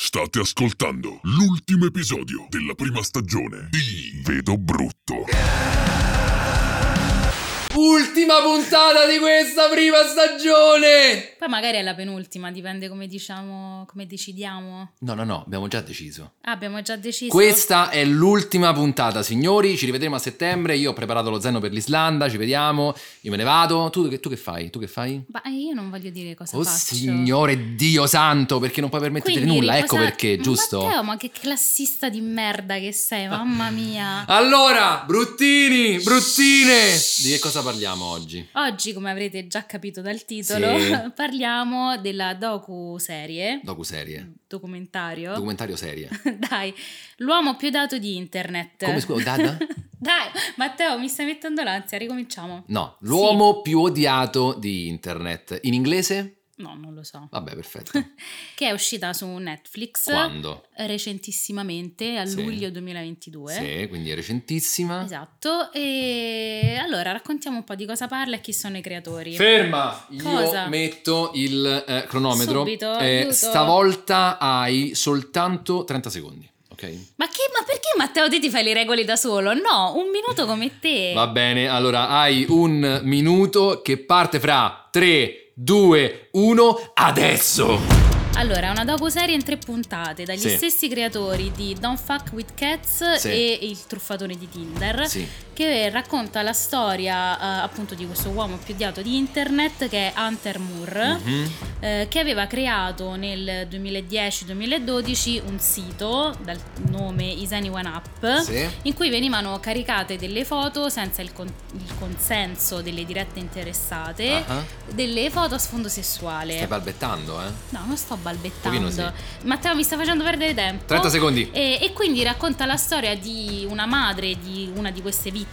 State ascoltando l'ultimo episodio della prima stagione di Vedo Brutto. Ultima puntata di questa prima stagione! Poi magari è la penultima, dipende come diciamo, come decidiamo. No, abbiamo già deciso. Ah, abbiamo già deciso? Questa è l'ultima puntata, signori, ci rivedremo a settembre, io ho preparato lo zaino per l'Islanda, ci vediamo, io me ne vado. Tu che fai? Ma io non voglio dire cosa faccio. Signore Dio santo, perché non puoi permetterti nulla, ecco perché, giusto? Matteo, ma che classista di merda che sei, mamma mia. Allora, bruttini, bruttine, di che cosa parliamo oggi? Oggi, come avrete già capito dal titolo, sì, parliamo della docu-serie. Documentario serie. Dai, l'uomo più dato di internet. Come Dada? Dai, Matteo, mi stai mettendo l'ansia, ricominciamo. No, l'uomo più odiato di internet. In inglese? No, non lo so. Vabbè, perfetto. Che è uscita su Netflix. Quando? Recentissimamente, a luglio 2022. Sì, quindi è recentissima. Esatto. E allora raccontiamo un po' di cosa parla e chi sono i creatori. Ferma! Cosa? Io metto il cronometro. Subito. Stavolta hai soltanto 30 secondi. Okay. Ma perché Matteo te ti fai le regole da solo? No, un minuto come te. Va bene, allora hai un minuto che parte fra 3, 2, 1, adesso! Allora, una docuserie in 3 puntate dagli stessi creatori di Don't Fuck With Cats e Il truffatore di Tinder, che racconta la storia appunto di questo uomo più odiato di internet, che è Hunter Moore, che aveva creato nel 2010-2012 un sito dal nome Is Anyone Up, in cui venivano caricate delle foto senza il consenso delle dirette interessate, delle foto a sfondo sessuale. Stai balbettando, eh? No, non sto balbettando. Matteo mi sta facendo perdere tempo. 30 secondi. E quindi racconta la storia di una madre di una di queste vittime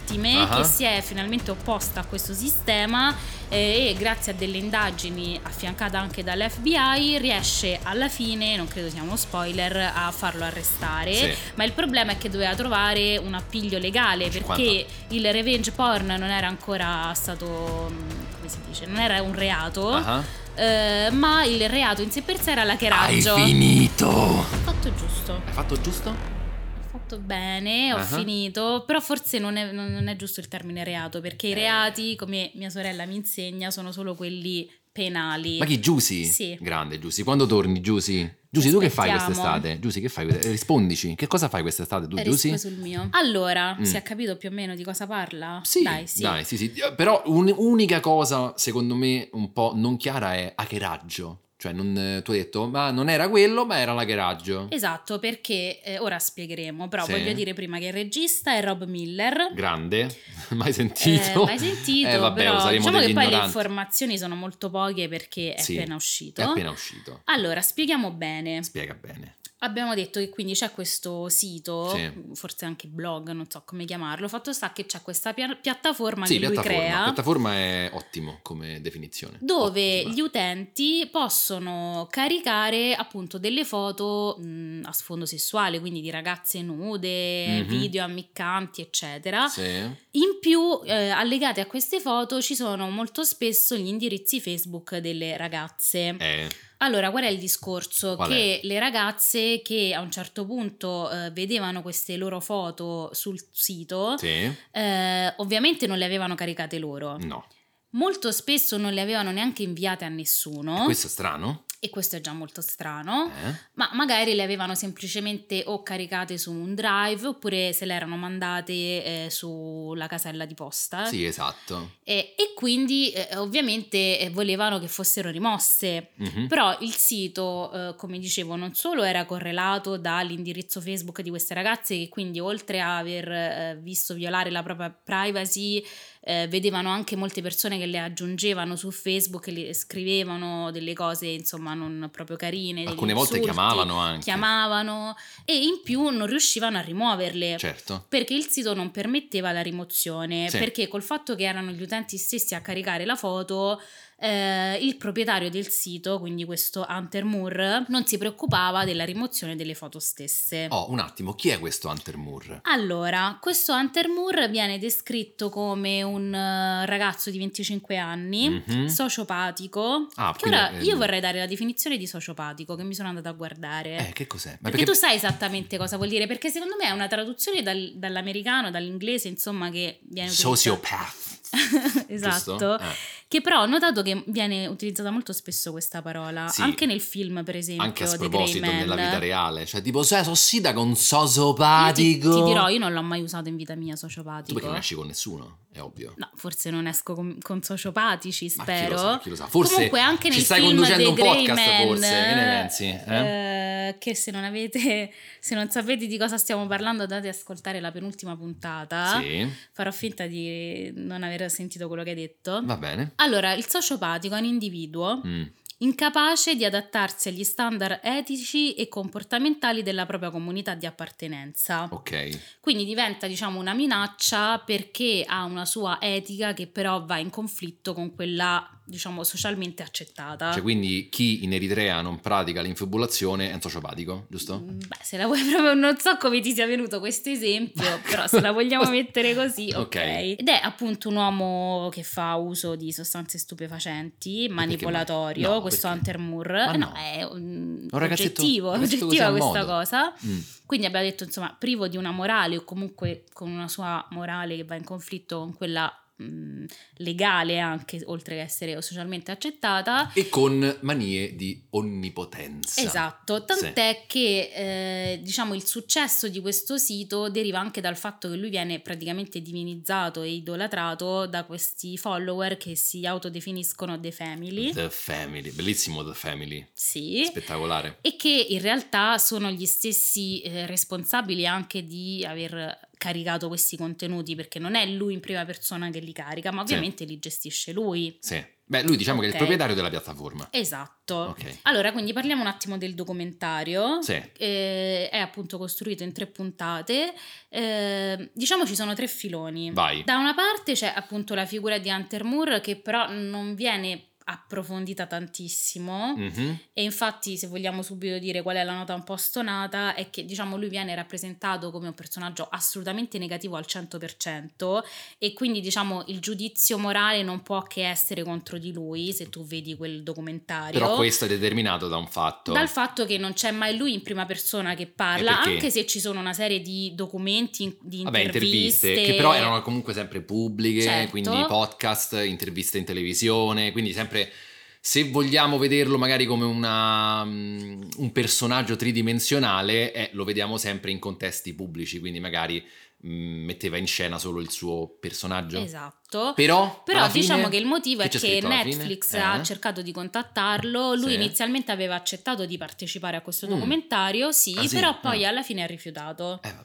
che si è finalmente opposta a questo sistema e grazie a delle indagini affiancata anche dall'FBI riesce alla fine, non credo sia uno spoiler, a farlo arrestare, ma il problema è che doveva trovare un appiglio legale perché il revenge porn non era ancora stato, come si dice, non era un reato. Ma il reato in sé per sé era l'hackeraggio. Hai finito. Hai fatto giusto? Bene, ho finito, però forse non è giusto il termine reato, perché i reati, come mia sorella mi insegna, sono solo quelli penali. Ma chi, Giusy? Sì. Grande Giusy, quando torni Giusy? Giusy, tu che fai quest'estate? Giusy, che fai? Rispondici, che cosa fai quest'estate tu, Giusy? Rispondo sul mio. Allora, si è capito più o meno di cosa parla? Sì, dai, sì. Però un'unica cosa, secondo me, un po' non chiara è hackeraggio. Cioè, tu hai detto, ma non era quello, ma era l'hackeraggio. Esatto, perché ora spiegheremo, però voglio dire prima che il regista è Rob Miller. Grande, mai sentito. Vabbè, però diciamo che ignoranti. Poi le informazioni sono molto poche perché è appena uscito. È appena uscito. Allora, spieghiamo bene. Spiega bene. Abbiamo detto che quindi c'è questo sito, forse anche blog, non so come chiamarlo. Fatto sta che c'è questa piattaforma che lui crea. Piattaforma è ottimo come definizione. Dove gli utenti possono caricare appunto delle foto a sfondo sessuale, quindi di ragazze nude, video ammiccanti, eccetera. Sì. In più, allegate a queste foto ci sono molto spesso gli indirizzi Facebook delle ragazze. Allora, qual è il discorso? Che le ragazze che a un certo punto vedevano queste loro foto sul sito, ovviamente non le avevano caricate loro. No. Molto spesso non le avevano neanche inviate a nessuno. E questo è strano. E questo è già molto strano, ma magari le avevano semplicemente o caricate su un drive oppure se le erano mandate sulla casella di posta. Sì, esatto. E quindi ovviamente volevano che fossero rimosse, però il sito, come dicevo, non solo era correlato dall'indirizzo Facebook di queste ragazze, che quindi oltre a aver visto violare la propria privacy vedevano anche molte persone che le aggiungevano su Facebook e le scrivevano delle cose insomma non proprio carine, alcune volte chiamavano e in più non riuscivano a rimuoverle, certo, perché il sito non permetteva la rimozione, sì, perché col fatto che erano gli utenti stessi a caricare la foto, il proprietario del sito, quindi questo Hunter Moore, non si preoccupava della rimozione delle foto stesse. Oh, un attimo, chi è questo Hunter Moore? Allora, questo Hunter Moore viene descritto come un ragazzo di 25 anni, mm-hmm, sociopatico. Ah, che quindi, ora io vorrei dare la definizione di sociopatico che mi sono andata a guardare. Che cos'è? Ma perché tu sai esattamente cosa vuol dire, perché secondo me è una traduzione dall'americano, dall'inglese, insomma, che viene utilizzata. Sociopath. Esatto, che però ho notato che viene utilizzata molto spesso questa parola, sì, anche nel film per esempio, anche a proposito nella vita reale, cioè tipo sossidaco un sociopatico. Ti dirò, io non l'ho mai usato in vita mia, sociopatico. Tu perché non esci con nessuno, è ovvio. No, forse non esco con sociopatici, spero. Ma chi lo sa, forse comunque anche nel stai film conducendo un podcast, Man, forse, che ne pensi? Che se non sapete di cosa stiamo parlando andate ad ascoltare la penultima puntata, sì, farò finta di non aver sentito quello che hai detto. Va bene. Allora, il sociopatico è un individuo incapace di adattarsi agli standard etici e comportamentali della propria comunità di appartenenza. Ok. Quindi diventa, diciamo, una minaccia perché ha una sua etica che però va in conflitto con quella, diciamo, socialmente accettata. Cioè, quindi chi in Eritrea non pratica l'infibulazione è un sociopatico, giusto? Beh, se la vuoi proprio, non so come ti sia venuto questo esempio, però se la vogliamo mettere così, ok. Ed è appunto un uomo che fa uso di sostanze stupefacenti, manipolatorio, no, questo perché? Hunter Moore. No, è oggettiva questa cosa. Quindi abbiamo detto, insomma, privo di una morale o comunque con una sua morale che va in conflitto con quella legale, anche oltre che essere socialmente accettata, e con manie di onnipotenza. Esatto, tant'è sì, che diciamo il successo di questo sito deriva anche dal fatto che lui viene praticamente divinizzato e idolatrato da questi follower che si autodefiniscono The Family. The Family, bellissimo The Family. Sì. Spettacolare. E che in realtà sono gli stessi responsabili anche di aver caricato questi contenuti, perché non è lui in prima persona che li carica, ma ovviamente sì, li gestisce lui. Sì. Beh, lui diciamo che è il proprietario della piattaforma. Esatto. Okay. Allora, quindi parliamo un attimo del documentario. Sì. È appunto costruito in 3 puntate. Diciamo ci sono 3 filoni. Vai. Da una parte c'è appunto la figura di Hunter Moore, che però non viene approfondita tantissimo, mm-hmm, e infatti se vogliamo subito dire qual è la nota un po' stonata è che, diciamo, lui viene rappresentato come un personaggio assolutamente negativo al 100% e quindi, diciamo, il giudizio morale non può che essere contro di lui se tu vedi quel documentario. Però questo è determinato dal fatto che non c'è mai lui in prima persona che parla, anche se ci sono una serie di documenti, di interviste che però erano comunque sempre pubbliche, certo, quindi podcast, interviste in televisione, quindi sempre, se vogliamo vederlo magari come un personaggio tridimensionale, lo vediamo sempre in contesti pubblici, quindi magari metteva in scena solo il suo personaggio. Esatto. Però diciamo fine, che il motivo è che Netflix ha cercato di contattarlo, lui sì, inizialmente aveva accettato di partecipare a questo documentario, sì, ah, sì, però poi alla fine ha rifiutato. Vabbè.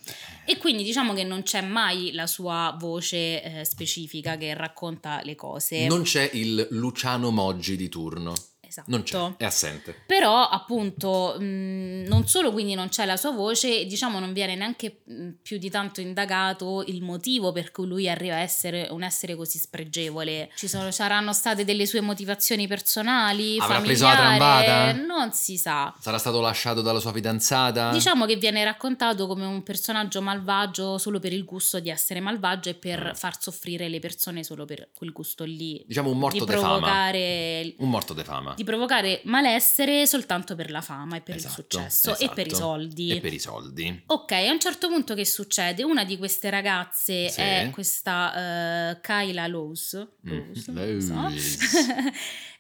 E quindi diciamo che non c'è mai la sua voce specifica che racconta le cose. Non c'è il Luciano Moggi di turno. Esatto. Non c'è, è assente. Però appunto non solo quindi non c'è la sua voce, diciamo non viene neanche più di tanto indagato il motivo per cui lui arriva a essere un essere così spregevole. Saranno state delle sue motivazioni personali, avrà preso la trambata? Non si sa. Sarà stato lasciato dalla sua fidanzata? Diciamo che viene raccontato come un personaggio malvagio solo per il gusto di essere malvagio e per far soffrire le persone solo per quel gusto lì. Diciamo un morto di provocare... fama. Un morto di fama. Di provocare malessere soltanto per la fama e per, esatto, il successo, esatto, e per i soldi. E per i soldi. Ok, a un certo punto che succede? Una di queste ragazze, sì, è questa Kayla Laws,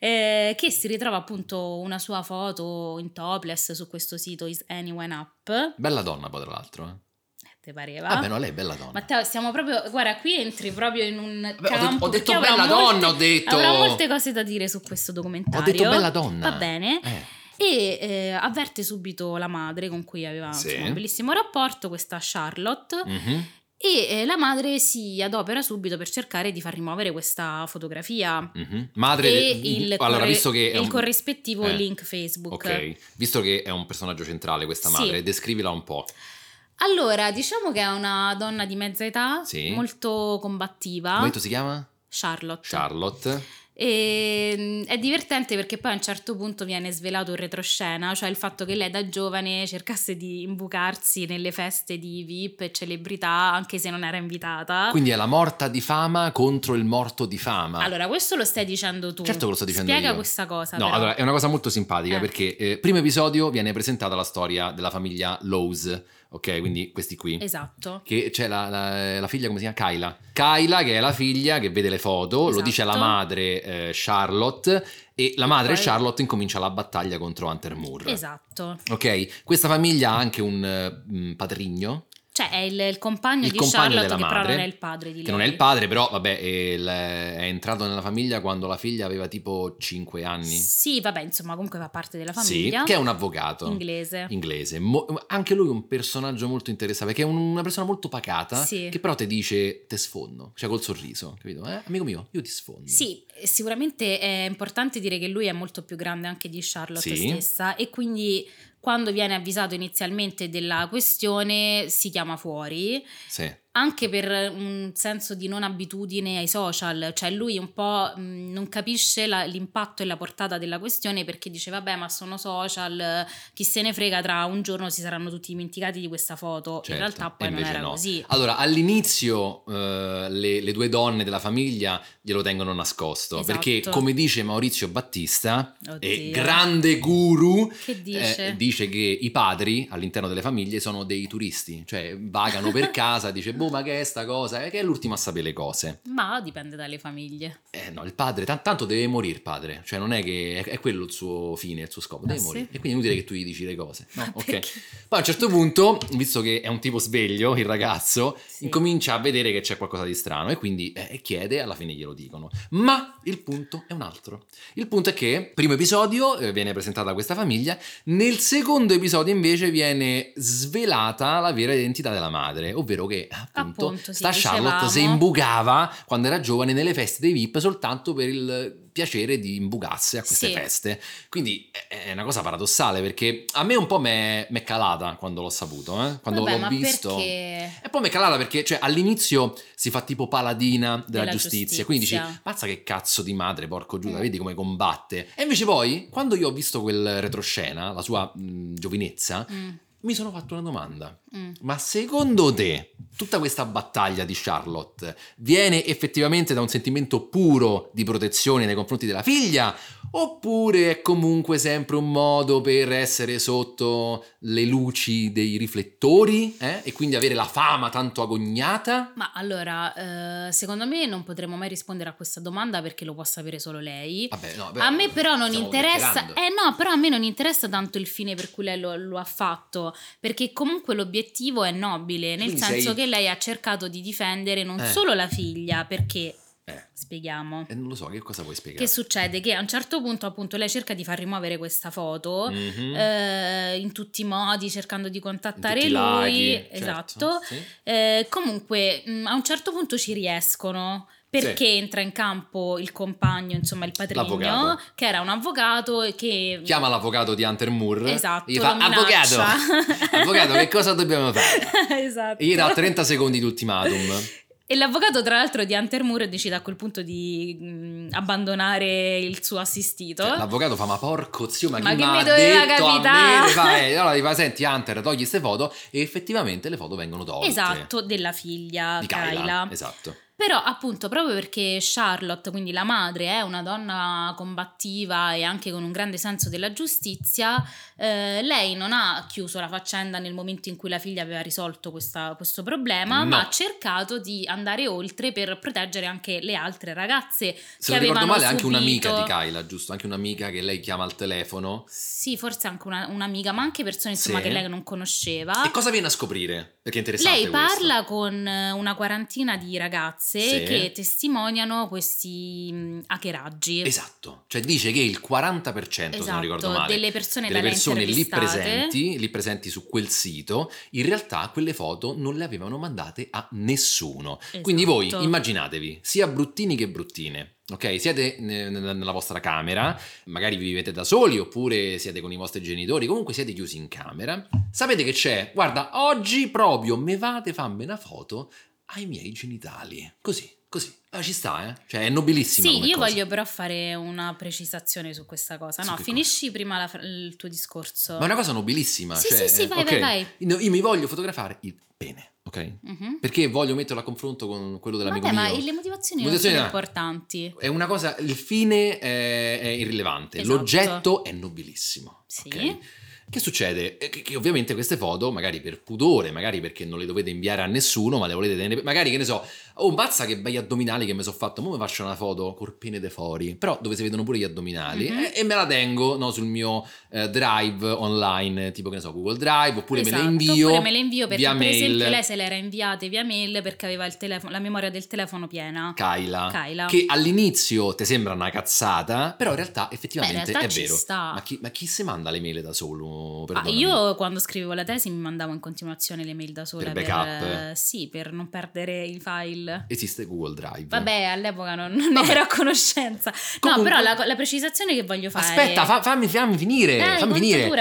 che si ritrova appunto una sua foto in topless su questo sito Is Anyone Up. Bella donna poi, tra l'altro, Te pareva? Vabbè, no, lei è bella donna. Matteo, stiamo proprio, guarda, qui entri proprio in un campo. Ho detto bella donna, ho detto. Avrà molte cose da dire su questo documentario. Ho detto bella donna. Va bene. E avverte subito la madre con cui aveva, sì, insomma, un bellissimo rapporto, questa Charlotte. Mm-hmm. e la madre si adopera subito per cercare di far rimuovere questa fotografia. Mm-hmm. Madre e il corrispettivo link Facebook. Ok, visto che è un personaggio centrale questa madre, sì, descrivila un po'. Allora, diciamo che è una donna di mezza età, sì, molto combattiva. Come si chiama? Charlotte. E è divertente perché poi a un certo punto viene svelato un retroscena, cioè il fatto che lei da giovane cercasse di imbucarsi nelle feste di VIP e celebrità anche se non era invitata. Quindi è la morta di fama contro il morto di fama. Allora, questo lo stai dicendo tu. Certo che lo sto dicendo. Spiega io questa cosa. No, però. Allora è una cosa molto simpatica perché primo episodio viene presentata la storia della famiglia Laws. Ok, quindi questi qui. Esatto. Che c'è la figlia, come si chiama? Kayla, che è la figlia che vede le foto, esatto, lo dice alla madre Charlotte, e la madre Charlotte incomincia la battaglia contro Hunter Moore. Esatto. Ok, questa famiglia ha anche un padrigno. Cioè è il compagno di Charlotte, che madre, però non è il padre di lei. Che non è il padre, però vabbè, è entrato nella famiglia quando la figlia aveva tipo 5 anni. Sì, vabbè, insomma, comunque fa parte della famiglia. Sì, che è un avvocato. Inglese. Anche lui è un personaggio molto interessante, perché è una persona molto pacata, sì, che però ti dice, te sfondo, cioè col sorriso, capito? Amico mio, io ti sfondo. Sì, sicuramente è importante dire che lui è molto più grande anche di Charlotte, sì, stessa, e quindi... Quando viene avvisato inizialmente della questione si chiama fuori, sì, anche per un senso di non abitudine ai social, cioè lui un po' non capisce l'impatto e la portata della questione, perché dice vabbè, ma sono social, chi se ne frega, tra un giorno si saranno tutti dimenticati di questa foto, certo, in realtà poi non era così. Allora all'inizio le due donne della famiglia glielo tengono nascosto, esatto, perché come dice Maurizio Battista, grande guru, che dice che i padri all'interno delle famiglie sono dei turisti, cioè vagano per casa, dice boh, ma che è sta cosa, che è l'ultimo a sapere le cose. Ma dipende dalle famiglie. No, il padre tanto deve morire, il padre, cioè non è che è quello il suo fine, il suo scopo, deve morire, sì, e quindi è inutile che tu gli dici le cose, no? Ok, perché? Poi a un certo punto, visto che è un tipo sveglio il ragazzo, sì, incomincia a vedere che c'è qualcosa di strano e quindi chiede, alla fine glielo dicono. Ma il punto è un altro. Il punto è che primo episodio viene presentata questa famiglia, nel secondo episodio invece viene svelata la vera identità della madre, ovvero che appunto sta Charlotte si imbucava quando era giovane nelle feste dei VIP soltanto per il piacere di imbucarsi a queste, sì, feste. Quindi è una cosa paradossale, perché a me un po' m'è calata quando l'ho saputo, quando l'ho visto. Perché? E poi m'è calata perché, cioè, all'inizio si fa tipo paladina della giustizia, quindi dici mazza che cazzo di madre, porco Giuda, vedi come combatte. E invece poi quando io ho visto quel retroscena, la sua giovinezza, mi sono fatto una domanda. Ma secondo te tutta questa battaglia di Charlotte viene effettivamente da un sentimento puro di protezione nei confronti della figlia, oppure è comunque sempre un modo per essere sotto le luci dei riflettori, e quindi avere la fama tanto agognata? Ma allora, secondo me non potremo mai rispondere a questa domanda, perché lo può sapere solo lei. Vabbè, no, a me però non interessa, no, però a me non interessa tanto il fine per cui lei lo ha fatto, perché comunque l'obiettivo è nobile, nel senso che lei ha cercato di difendere non solo la figlia, perché spieghiamo. Non lo so, che cosa vuoi spiegare? Che succede? Che a un certo punto appunto lei cerca di far rimuovere questa foto, in tutti i modi, cercando di contattare lui, laghi, esatto, certo, sì, comunque a un certo punto ci riescono, perché entra in campo il compagno, insomma il padrino, l'avvocato, che era un avvocato, che chiama l'avvocato di Hunter Moore, esatto, e gli fa avvocato che cosa dobbiamo fare, esatto, e gli dà 30 secondi di ultimatum. E l'avvocato, tra l'altro, di Hunter Moore decide a quel punto di abbandonare il suo assistito. L'avvocato fa, ma porco zio, ma chi mi doveva capitare? Allora gli fa, senti Hunter, togli queste foto, e effettivamente le foto vengono tolte. Esatto, della figlia di Kayla. Esatto. Però appunto proprio perché Charlotte, quindi la madre, è una donna combattiva e anche con un grande senso della giustizia, lei non ha chiuso la faccenda nel momento in cui la figlia aveva risolto questo problema, no, ma ha cercato di andare oltre per proteggere anche le altre ragazze. Se non ricordo male, anche un'amica di Kayla, giusto? Anche un'amica che lei chiama al telefono. Sì, forse anche un'amica, ma anche persone, insomma, sì, che lei non conosceva. E cosa viene a scoprire? Perché è interessante. Lei parla con una quarantina di ragazzi ragazze che testimoniano questi hackeraggi. Esatto, cioè dice che il 40%, esatto, se non ricordo male, delle persone lì presenti su quel sito, in realtà quelle foto non le avevano mandate a nessuno. Esatto. Quindi voi immaginatevi, sia bruttini che bruttine, ok, siete nella vostra camera, magari vi vivete da soli oppure siete con i vostri genitori, comunque siete chiusi in camera, sapete che c'è, guarda, oggi proprio me vate, fammi una foto ai miei genitali, così. Ah, ci sta, eh? Cioè, è nobilissima. Sì, io voglio però fare una precisazione su questa cosa. No, finisci prima il tuo discorso. Ma è una cosa nobilissima. Sì, cioè, sì, vai. Io mi voglio fotografare il pene, ok? Mm-hmm. Perché voglio metterlo a confronto con quello dell'amico mio. Ma le motivazioni non sono importanti. È una cosa, il fine è irrilevante. Esatto. L'oggetto è nobilissimo. Sì. Okay? Che succede? Che ovviamente queste foto, magari per pudore, magari perché non le dovete inviare a nessuno, ma le volete tenere, magari, che ne so, oh, mazza che bei addominali che mi sono fatto, mo mi faccio una foto col pene de fuori, però dove si vedono pure gli addominali, mm-hmm, e me la tengo, no, sul mio drive online, tipo, che ne so, Google Drive, oppure, esatto, me le invio perché, via per mail. Esempio, lei se le era inviate via mail perché aveva il telefono, la memoria del telefono piena. Kayla. Che all'inizio ti sembra una cazzata, però in realtà effettivamente è vero. Sta. Ma chi si manda le mail da solo? Io quando scrivevo la tesi mi mandavo in continuazione le mail da sola per backup, sì, per non perdere i file. Esiste Google Drive, vabbè, all'epoca non ero a conoscenza. Comunque, no, però la precisazione che voglio fare, aspetta, fammi finire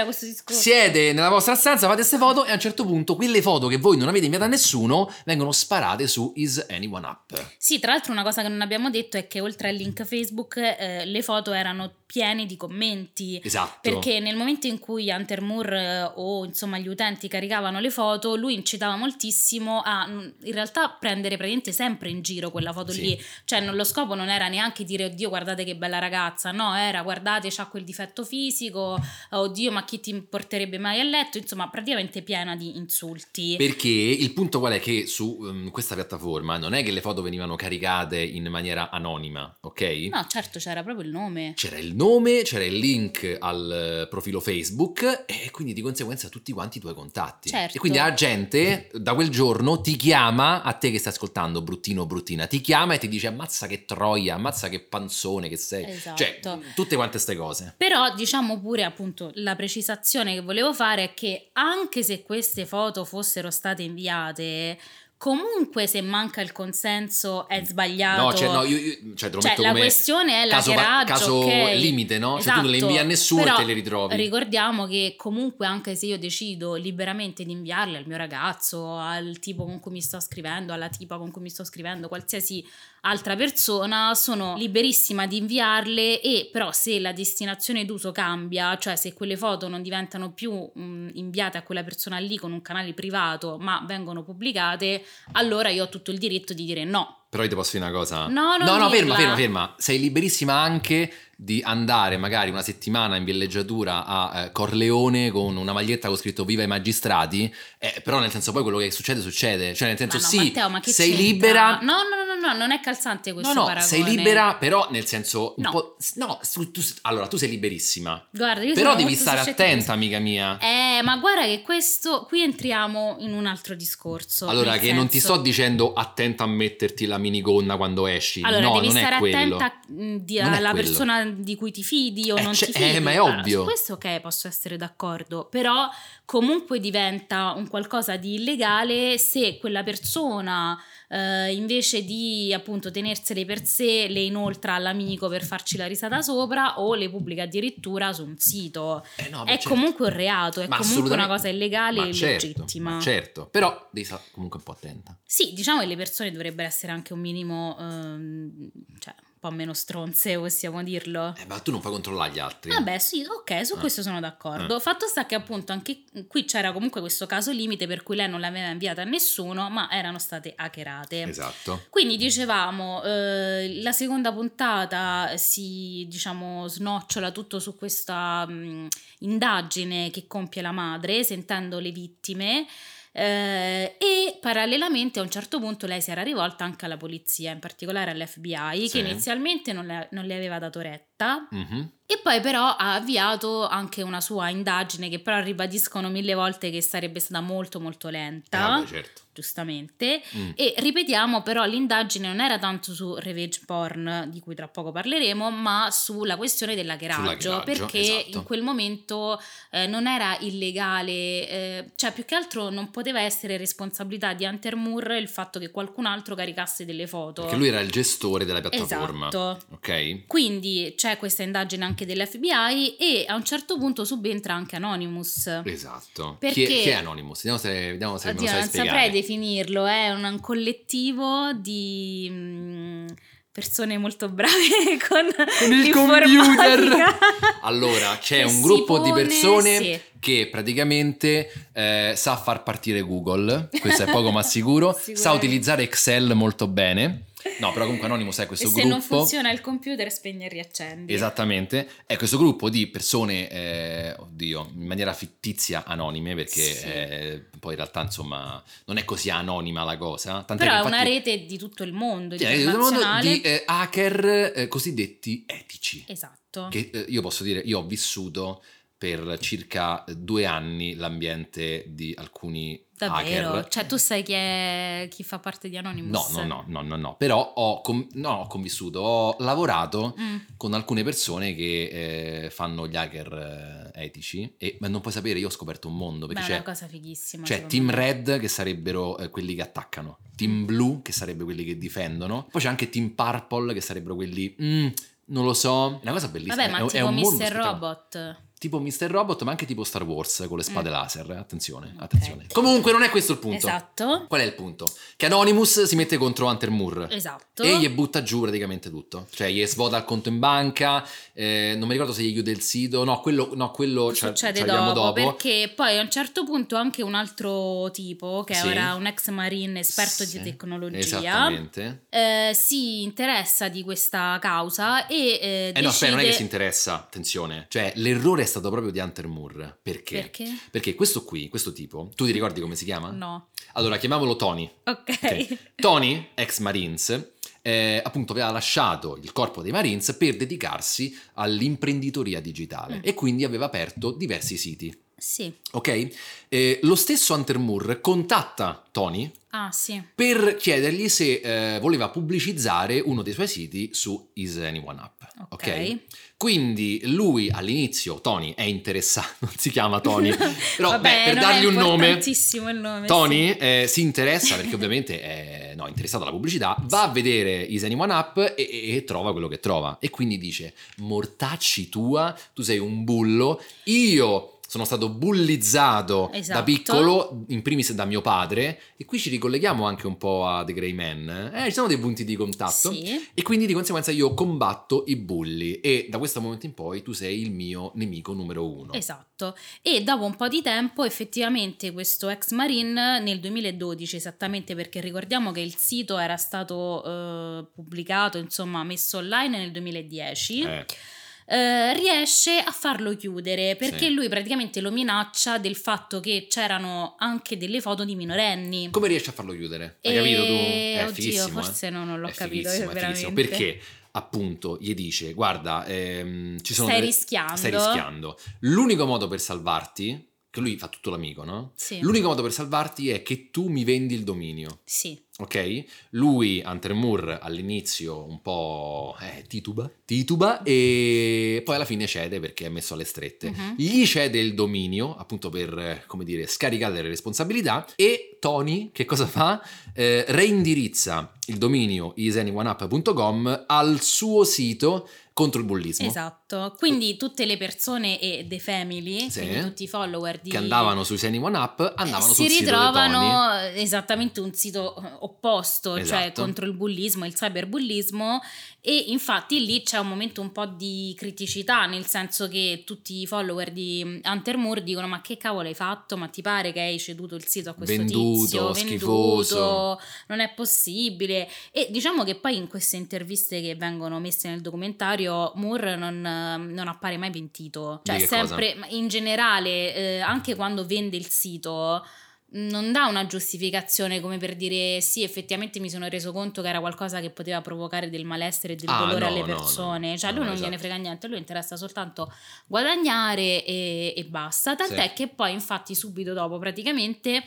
questo discorso. Siete nella vostra stanza, fate queste foto, e a un certo punto quelle foto che voi non avete inviato a nessuno vengono sparate su Is Anyone Up. Sì, tra l'altro una cosa che non abbiamo detto è che oltre al link Facebook le foto erano piene di commenti. Esatto. Perché nel momento in cui Hunter Moore o insomma gli utenti caricavano le foto, lui incitava moltissimo a in realtà prendere praticamente sempre in giro quella foto, sì, lì. Cioè lo scopo non era neanche dire oddio guardate che bella ragazza, no, era guardate c'ha quel difetto fisico, oddio ma chi ti porterebbe mai a letto, insomma praticamente piena di insulti. Perché il punto qual è? Che su questa piattaforma non è che le foto venivano caricate in maniera anonima, ok? No, certo, c'era proprio il nome. C'era il link al profilo Facebook e quindi di conseguenza tutti quanti i tuoi contatti. Certo. E quindi la gente da quel giorno ti chiama, a te che stai ascoltando, bruttino o bruttina, ti chiama e ti dice ammazza che troia, ammazza che panzone che sei. Esatto. Cioè tutte quante ste cose. Però diciamo pure, appunto, la precisazione che volevo fare è che anche se queste foto fossero state inviate, comunque se manca il consenso è sbagliato. No, io te lo metto, la questione è l'hackeraggio, caso limite, no? Esatto, cioè tu non le invii a nessuno e te le ritrovi. Ricordiamo che comunque anche se io decido liberamente di inviarle al mio ragazzo, al tipo con cui mi sto scrivendo, alla tipa con cui mi sto scrivendo, qualsiasi altra persona, sono liberissima di inviarle, e però se la destinazione d'uso cambia, cioè se quelle foto non diventano più inviate a quella persona lì con un canale privato ma vengono pubblicate, allora io ho tutto il diritto di dire no. Però io ti posso dire una cosa. No, ferma. Sei liberissima anche di andare magari una settimana in villeggiatura a Corleone con una maglietta con scritto viva i magistrati, però nel senso poi quello che succede, cioè nel senso Matteo, ma che sei c'entra? Libera. No, non è calzante questo paragone. Sei libera, però nel senso un po'. No, tu sei liberissima. Guarda, io però devi stare attenta, amica mia. Ma guarda che questo qui entriamo in un altro discorso. Allora, che senso, non ti sto dicendo attenta a metterti la minigonna quando esci. Allora, no, devi non stare è attenta alla persona di cui ti fidi o non ti fidi. Ma è ovvio. Su questo ok, posso essere d'accordo, però comunque diventa un qualcosa di illegale se quella persona invece di appunto tenersele per sé le inoltra all'amico per farci la risata sopra, o le pubblica addirittura su un sito. Comunque un reato, comunque una cosa illegale e illegittima. Certo, però devi stare comunque un po' attenta. Sì, diciamo che le persone dovrebbero essere anche un minimo un po' meno stronze, possiamo dirlo. Ma tu non fai controllare gli altri. Vabbè, sì, ok, su questo sono d'accordo. Fatto sta che appunto anche qui c'era comunque questo caso limite per cui lei non l'aveva inviata a nessuno, ma erano state hackerate. Esatto. Quindi dicevamo, la seconda puntata si, diciamo, snocciola tutto su questa indagine che compie la madre, sentendo le vittime. E parallelamente a un certo punto lei si era rivolta anche alla polizia, in particolare all'FBI, che inizialmente non le aveva dato retta, mm-hmm, E poi però ha avviato anche una sua indagine, che però ribadiscono 1000 volte che sarebbe stata molto molto lenta, certo, giustamente. E ripetiamo, però l'indagine non era tanto su revenge porn, di cui tra poco parleremo, ma sulla questione dell'hackeraggio, perché esatto, in quel momento non era illegale, cioè più che altro non poteva essere responsabilità di Hunter Moore il fatto che qualcun altro caricasse delle foto, perché lui era il gestore della piattaforma. Esatto. Ok. Quindi c'è questa indagine anche dell'FBI, e a un certo punto subentra anche Anonymous. Esatto. Perché chi è Anonymous? Vediamo se oddio, me lo sai spiegare. Non saprei definirlo, è un collettivo di persone molto brave con il computer. Allora, c'è un gruppo di persone, sì, che praticamente sa far partire Google, questo è poco ma sicuro, sa utilizzare Excel molto bene. No, però comunque Anonymous è questo gruppo. Se non funziona il computer, spegni e riaccendi. Esattamente. È questo gruppo di persone, in maniera fittizia anonime, perché sì, poi in realtà, insomma, non è così anonima la cosa. Tant'è però che, infatti, è una rete di tutto il mondo, di hacker cosiddetti etici. Esatto. Che io posso dire, io ho vissuto per circa 2 anni l'ambiente di alcuni... Davvero? Hacker. Cioè tu sai chi fa parte di Anonymous? No. Però ho convissuto, ho lavorato con alcune persone che fanno gli hacker etici, ma non puoi sapere, io ho scoperto un mondo, perché è una cosa fighissima. C'è Team Red, che sarebbero quelli che attaccano, Team Blue, che sarebbero quelli che difendono, poi c'è anche Team Purple, che sarebbero quelli... non lo so, è una cosa bellissima. Vabbè, ma è tipo un mondo, Mr. Robot. Tipo Mr. Robot, ma anche tipo Star Wars con le spade laser. Attenzione. Okay. Comunque non è questo il punto. Esatto. Qual è il punto? Che Anonymous si mette contro Hunter Moore. Esatto. E gli butta giù praticamente tutto. Cioè gli svuota il conto in banca, non mi ricordo se gli chiude il sito. No, quello succede dopo. Perché poi a un certo punto anche un altro tipo, che era un ex marine esperto di tecnologia, esattamente, si interessa di questa causa e decide... no, aspetta, non è che si interessa, attenzione. Cioè l'errore è stato proprio di Hunter Moore. Perché questo tipo, tu ti ricordi come si chiama? No. Allora, chiamiamolo Tony. Ok. Tony, ex Marines, appunto aveva lasciato il corpo dei Marines per dedicarsi all'imprenditoria digitale e quindi aveva aperto diversi siti. Sì. Ok? Lo stesso Hunter Moore contatta Tony per chiedergli se voleva pubblicizzare uno dei suoi siti su Is Anyone Up. Ok? Quindi lui all'inizio, Tony, è interessato, non si chiama Tony, però vabbè, per dargli un nome, il nome Tony si interessa, perché ovviamente è interessato alla pubblicità, va a vedere Is Anyone Up e trova quello che trova, e quindi dice: mortacci tua, tu sei un bullo, io... sono stato bullizzato da piccolo, in primis da mio padre, e qui ci ricolleghiamo anche un po' a The Grey Man, ci sono dei punti di contatto, e quindi di conseguenza io combatto i bulli, e da questo momento in poi tu sei il mio nemico numero 1. Esatto. E dopo un po' di tempo effettivamente questo ex marine nel 2012, esattamente, perché ricordiamo che il sito era stato pubblicato, insomma messo online nel 2010, riesce a farlo chiudere, perché lui praticamente lo minaccia del fatto che c'erano anche delle foto di minorenni. Come riesce a farlo chiudere? Hai capito tu? È fighissimo, forse non l'ho capito veramente. Perché appunto gli dice: guarda, stai rischiando, l'unico modo per salvarti, che lui fa tutto l'amico, no? Sì. L'unico modo per salvarti è che tu mi vendi il dominio. Sì. Ok? Lui, Hunter Moore, all'inizio un po' tituba e poi alla fine cede, perché è messo alle strette. Gli cede il dominio, appunto per, come dire, scaricare le responsabilità, e Tony che cosa fa? Reindirizza il dominio isanyoneup.com al suo sito contro il bullismo. Esatto. Quindi tutte le persone e The Family, quindi tutti i follower che andavano su Is Anyone Up andavano sul sito di Tony. Si ritrovano esattamente un sito opposto, cioè contro il bullismo, il cyberbullismo, e infatti lì c'è un momento un po' di criticità, nel senso che tutti i follower di Hunter Moore dicono: ma che cavolo hai fatto? Ma ti pare che hai ceduto il sito a questo tizio? Schifoso. Non è possibile. E diciamo che poi in queste interviste che vengono messe nel documentario Moore non appare mai pentito, cioè sempre, in generale, anche quando vende il sito non dà una giustificazione come per dire sì, effettivamente mi sono reso conto che era qualcosa che poteva provocare del malessere e del dolore alle persone, cioè lui non gliene frega niente, lui interessa soltanto guadagnare e basta, tant'è che poi infatti subito dopo praticamente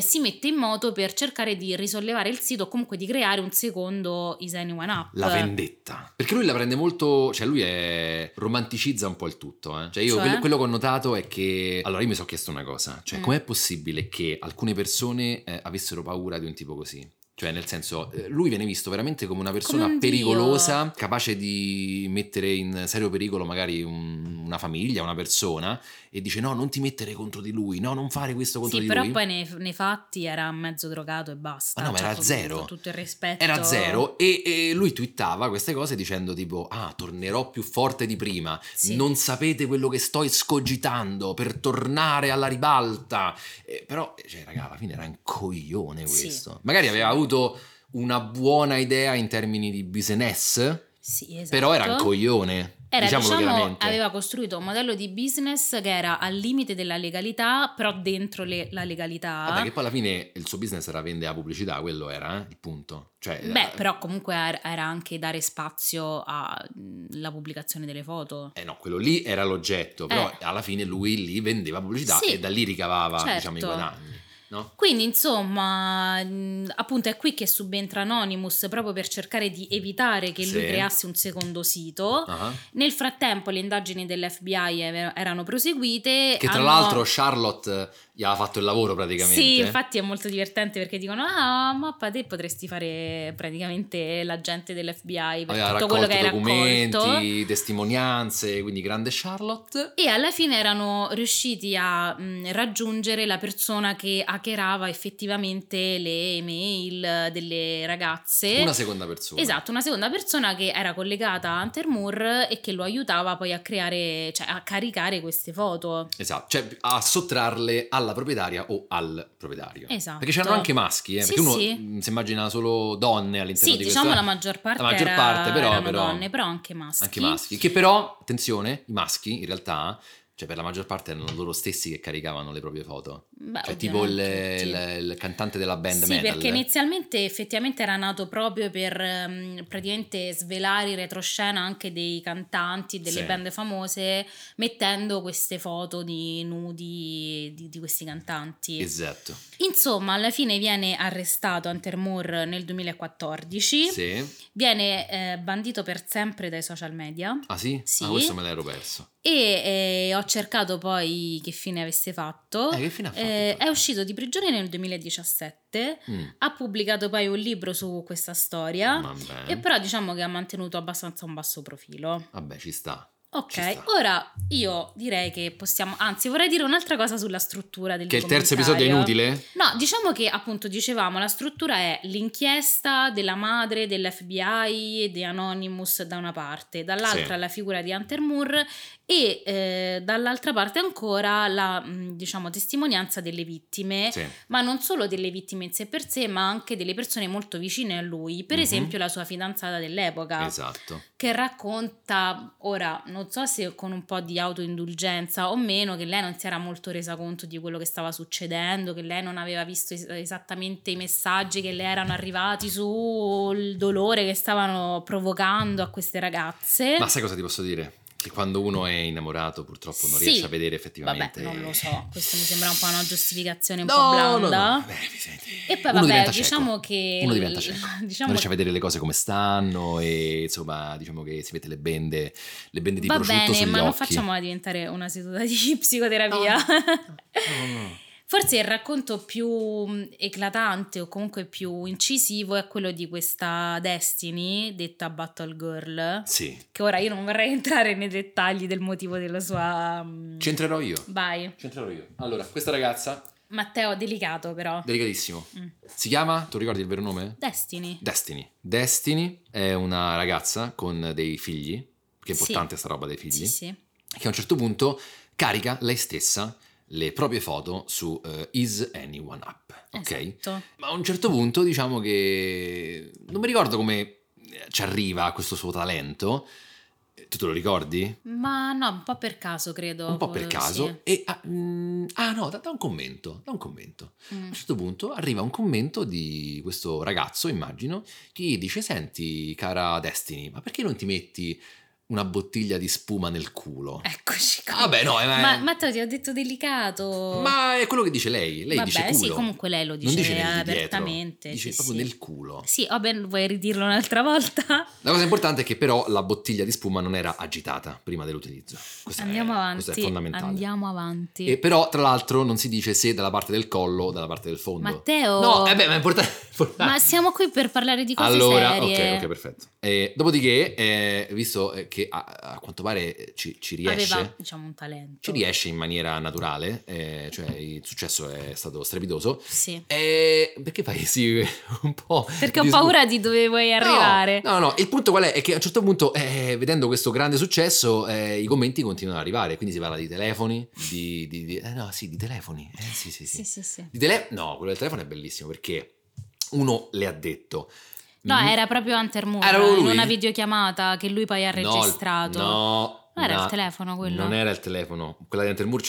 si mette in moto per cercare di risollevare il sito o comunque di creare un secondo Is Anyone Up, la vendetta, perché lui la prende molto, cioè lui è romanticizza un po' il tutto, eh? Cioè io quello che ho notato è che, allora io mi sono chiesto una cosa, cioè com'è possibile che alcune persone avessero paura di un tipo così, cioè nel senso lui viene visto veramente come una persona come un pericolosa, Dio, capace di mettere in serio pericolo magari una famiglia, una persona, e dice no, non ti mettere contro di lui, no, non fare questo contro di lui. Però poi nei fatti era mezzo drogato e basta, ma era zero, tutto il rispetto era zero, e lui twittava queste cose dicendo tipo tornerò più forte di prima, non sapete quello che sto escogitando per tornare alla ribalta, però cioè raga, alla fine era un coglione questo, magari aveva avuto una buona idea in termini di business, però era un coglione, diciamo aveva costruito un modello di business che era al limite della legalità però dentro la legalità. Vabbè, che poi alla fine il suo business era vendere pubblicità, quello era il punto, cioè, però comunque era anche dare spazio alla pubblicazione delle foto, no, quello lì era l'oggetto, però alla fine lui lì vendeva pubblicità e da lì ricavava diciamo i guadagni. No? Quindi insomma appunto è qui che subentra Anonymous, proprio per cercare di evitare che lui creasse un secondo sito. Nel frattempo le indagini dell'FBI erano proseguite, che tra l'altro Charlotte gli ha fatto il lavoro praticamente. Sì, infatti è molto divertente perché dicono ma te potresti fare praticamente l'agente dell'FBI per tutto quello che hai raccolto, documenti, testimonianze, quindi grande Charlotte. E alla fine erano riusciti a raggiungere la persona che hackerava effettivamente le email delle ragazze. Una seconda persona. Esatto, una seconda persona che era collegata a Hunter Moore e che lo aiutava poi a creare, cioè a caricare queste foto. Esatto, cioè a sottrarle alla proprietaria o al proprietario. Esatto. Perché c'erano anche maschi, perché uno si immagina solo donne all'interno di questa. Sì, diciamo la maggior parte erano donne, però anche maschi. Anche maschi, che però, attenzione, i maschi in realtà, cioè per la maggior parte erano loro stessi che caricavano le proprie foto. Beh, cioè tipo il cantante della band metal. Sì, perché inizialmente effettivamente era nato proprio per praticamente svelare il retroscena anche dei cantanti, delle band famose, mettendo queste foto di nudi di questi cantanti. Esatto. Insomma, alla fine viene arrestato Hunter Moore nel 2014. Viene bandito per sempre dai social media. Ah sì? Sì. Questo me l'ero perso. E ho cercato poi che fine avesse fatto, è uscito di prigione nel 2017, ha pubblicato poi un libro su questa storia, e però diciamo che ha mantenuto abbastanza un basso profilo. Vabbè, ci sta. Ok, ci sta. Ora io direi che possiamo, anzi vorrei dire un'altra cosa sulla struttura del documentario. Che il terzo episodio è inutile? No, diciamo che appunto dicevamo la struttura è l'inchiesta della madre dell'FBI e di Anonymous da una parte, dall'altra la figura di Hunter Moore e dall'altra parte ancora la testimonianza delle vittime, ma non solo delle vittime in sé per sé, ma anche delle persone molto vicine a lui, per esempio la sua fidanzata dell'epoca, che racconta, ora non so se con un po' di autoindulgenza o meno, che lei non si era molto resa conto di quello che stava succedendo, che lei non aveva visto esattamente i messaggi che le erano arrivati sul dolore che stavano provocando a queste ragazze. Ma sai cosa ti posso dire? Che quando uno è innamorato purtroppo non riesce a vedere effettivamente. Vabbè, non lo so, questo mi sembra un po' una giustificazione po' blanda. No. Beh, e poi uno diciamo che uno diventa cieco, non riesce a vedere le cose come stanno, e insomma diciamo che si mette le bende di prosciutto sugli occhi. Va bene, ma non facciamola diventare una seduta di psicoterapia. No. Forse il racconto più eclatante o comunque più incisivo è quello di questa Destiny, detta Battle Girl. Sì. Che ora io non vorrei entrare nei dettagli del motivo della sua... C'entrerò io. Vai. C'entrerò io. Allora, questa ragazza... Matteo, delicato però. Delicatissimo. Si chiama, tu ricordi il vero nome? Destiny. Destiny è una ragazza con dei figli, che è importante sta roba dei figli, che a un certo punto carica lei stessa le proprie foto su Is Anyone Up, ok? Esatto. Ma a un certo punto diciamo che non mi ricordo come ci arriva questo suo talento, Tu te lo ricordi? Ma no, un po' per caso, credo. Un po' per caso. Sì. E da un commento. A un certo punto arriva un commento di questo ragazzo, immagino, che dice: senti, cara Destiny, ma perché non ti metti una bottiglia di spuma nel culo? Eccoci qua. Vabbè, no, ma ti ho detto delicato. Ma è quello che dice lei. Lei dice culo. Sì, comunque lei lo dice apertamente. Dice proprio nel culo. Sì, vabbè, vuoi ridirlo un'altra volta? La cosa importante è che però la bottiglia di spuma non era agitata prima dell'utilizzo. Questo è fondamentale. Andiamo avanti. E però, tra l'altro, non si dice se dalla parte del collo o dalla parte del fondo. Matteo! No, ma è importante. Ma siamo qui per parlare di cose serie. Allora, ok, perfetto. Dopodiché, visto che a quanto pare ci riesce. Aveva, diciamo, un talento. Ci riesce in maniera naturale, cioè il successo è stato strepitoso. Sì. Perché fai sì un po'? Perché ho paura di dove vuoi arrivare. No, il punto qual è che a un certo punto, vedendo questo grande successo, i commenti continuano ad arrivare, quindi si parla di telefoni, di telefoni. Sì. No, quello del telefono è bellissimo perché uno le ha detto. No, era proprio Hunter Moore in una videochiamata che lui poi ha registrato. No, era il telefono quello. Non era il telefono. Quella di Hunter Moore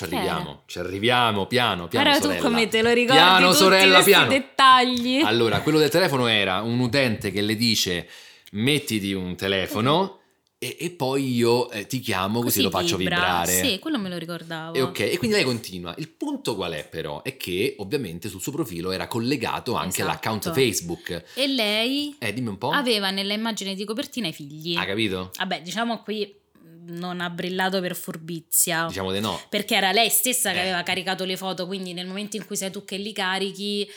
ci arriviamo piano. Però tu come te lo ricordi? Piano, tutti sorella, piano. Dettagli. Allora, quello del telefono era un utente che le dice: mettiti un telefono e poi io ti chiamo così lo faccio vibrare. Sì, quello me lo ricordavo. E quindi lei continua. Il punto qual è però è che ovviamente sul suo profilo era collegato anche all'account Facebook. E lei dimmi un po'. Aveva nella immagine di copertina i figli. Ha capito? Vabbè, diciamo qui non ha brillato per furbizia. Diciamo di no. Perché era lei stessa che aveva caricato le foto, quindi nel momento in cui sei tu che li carichi...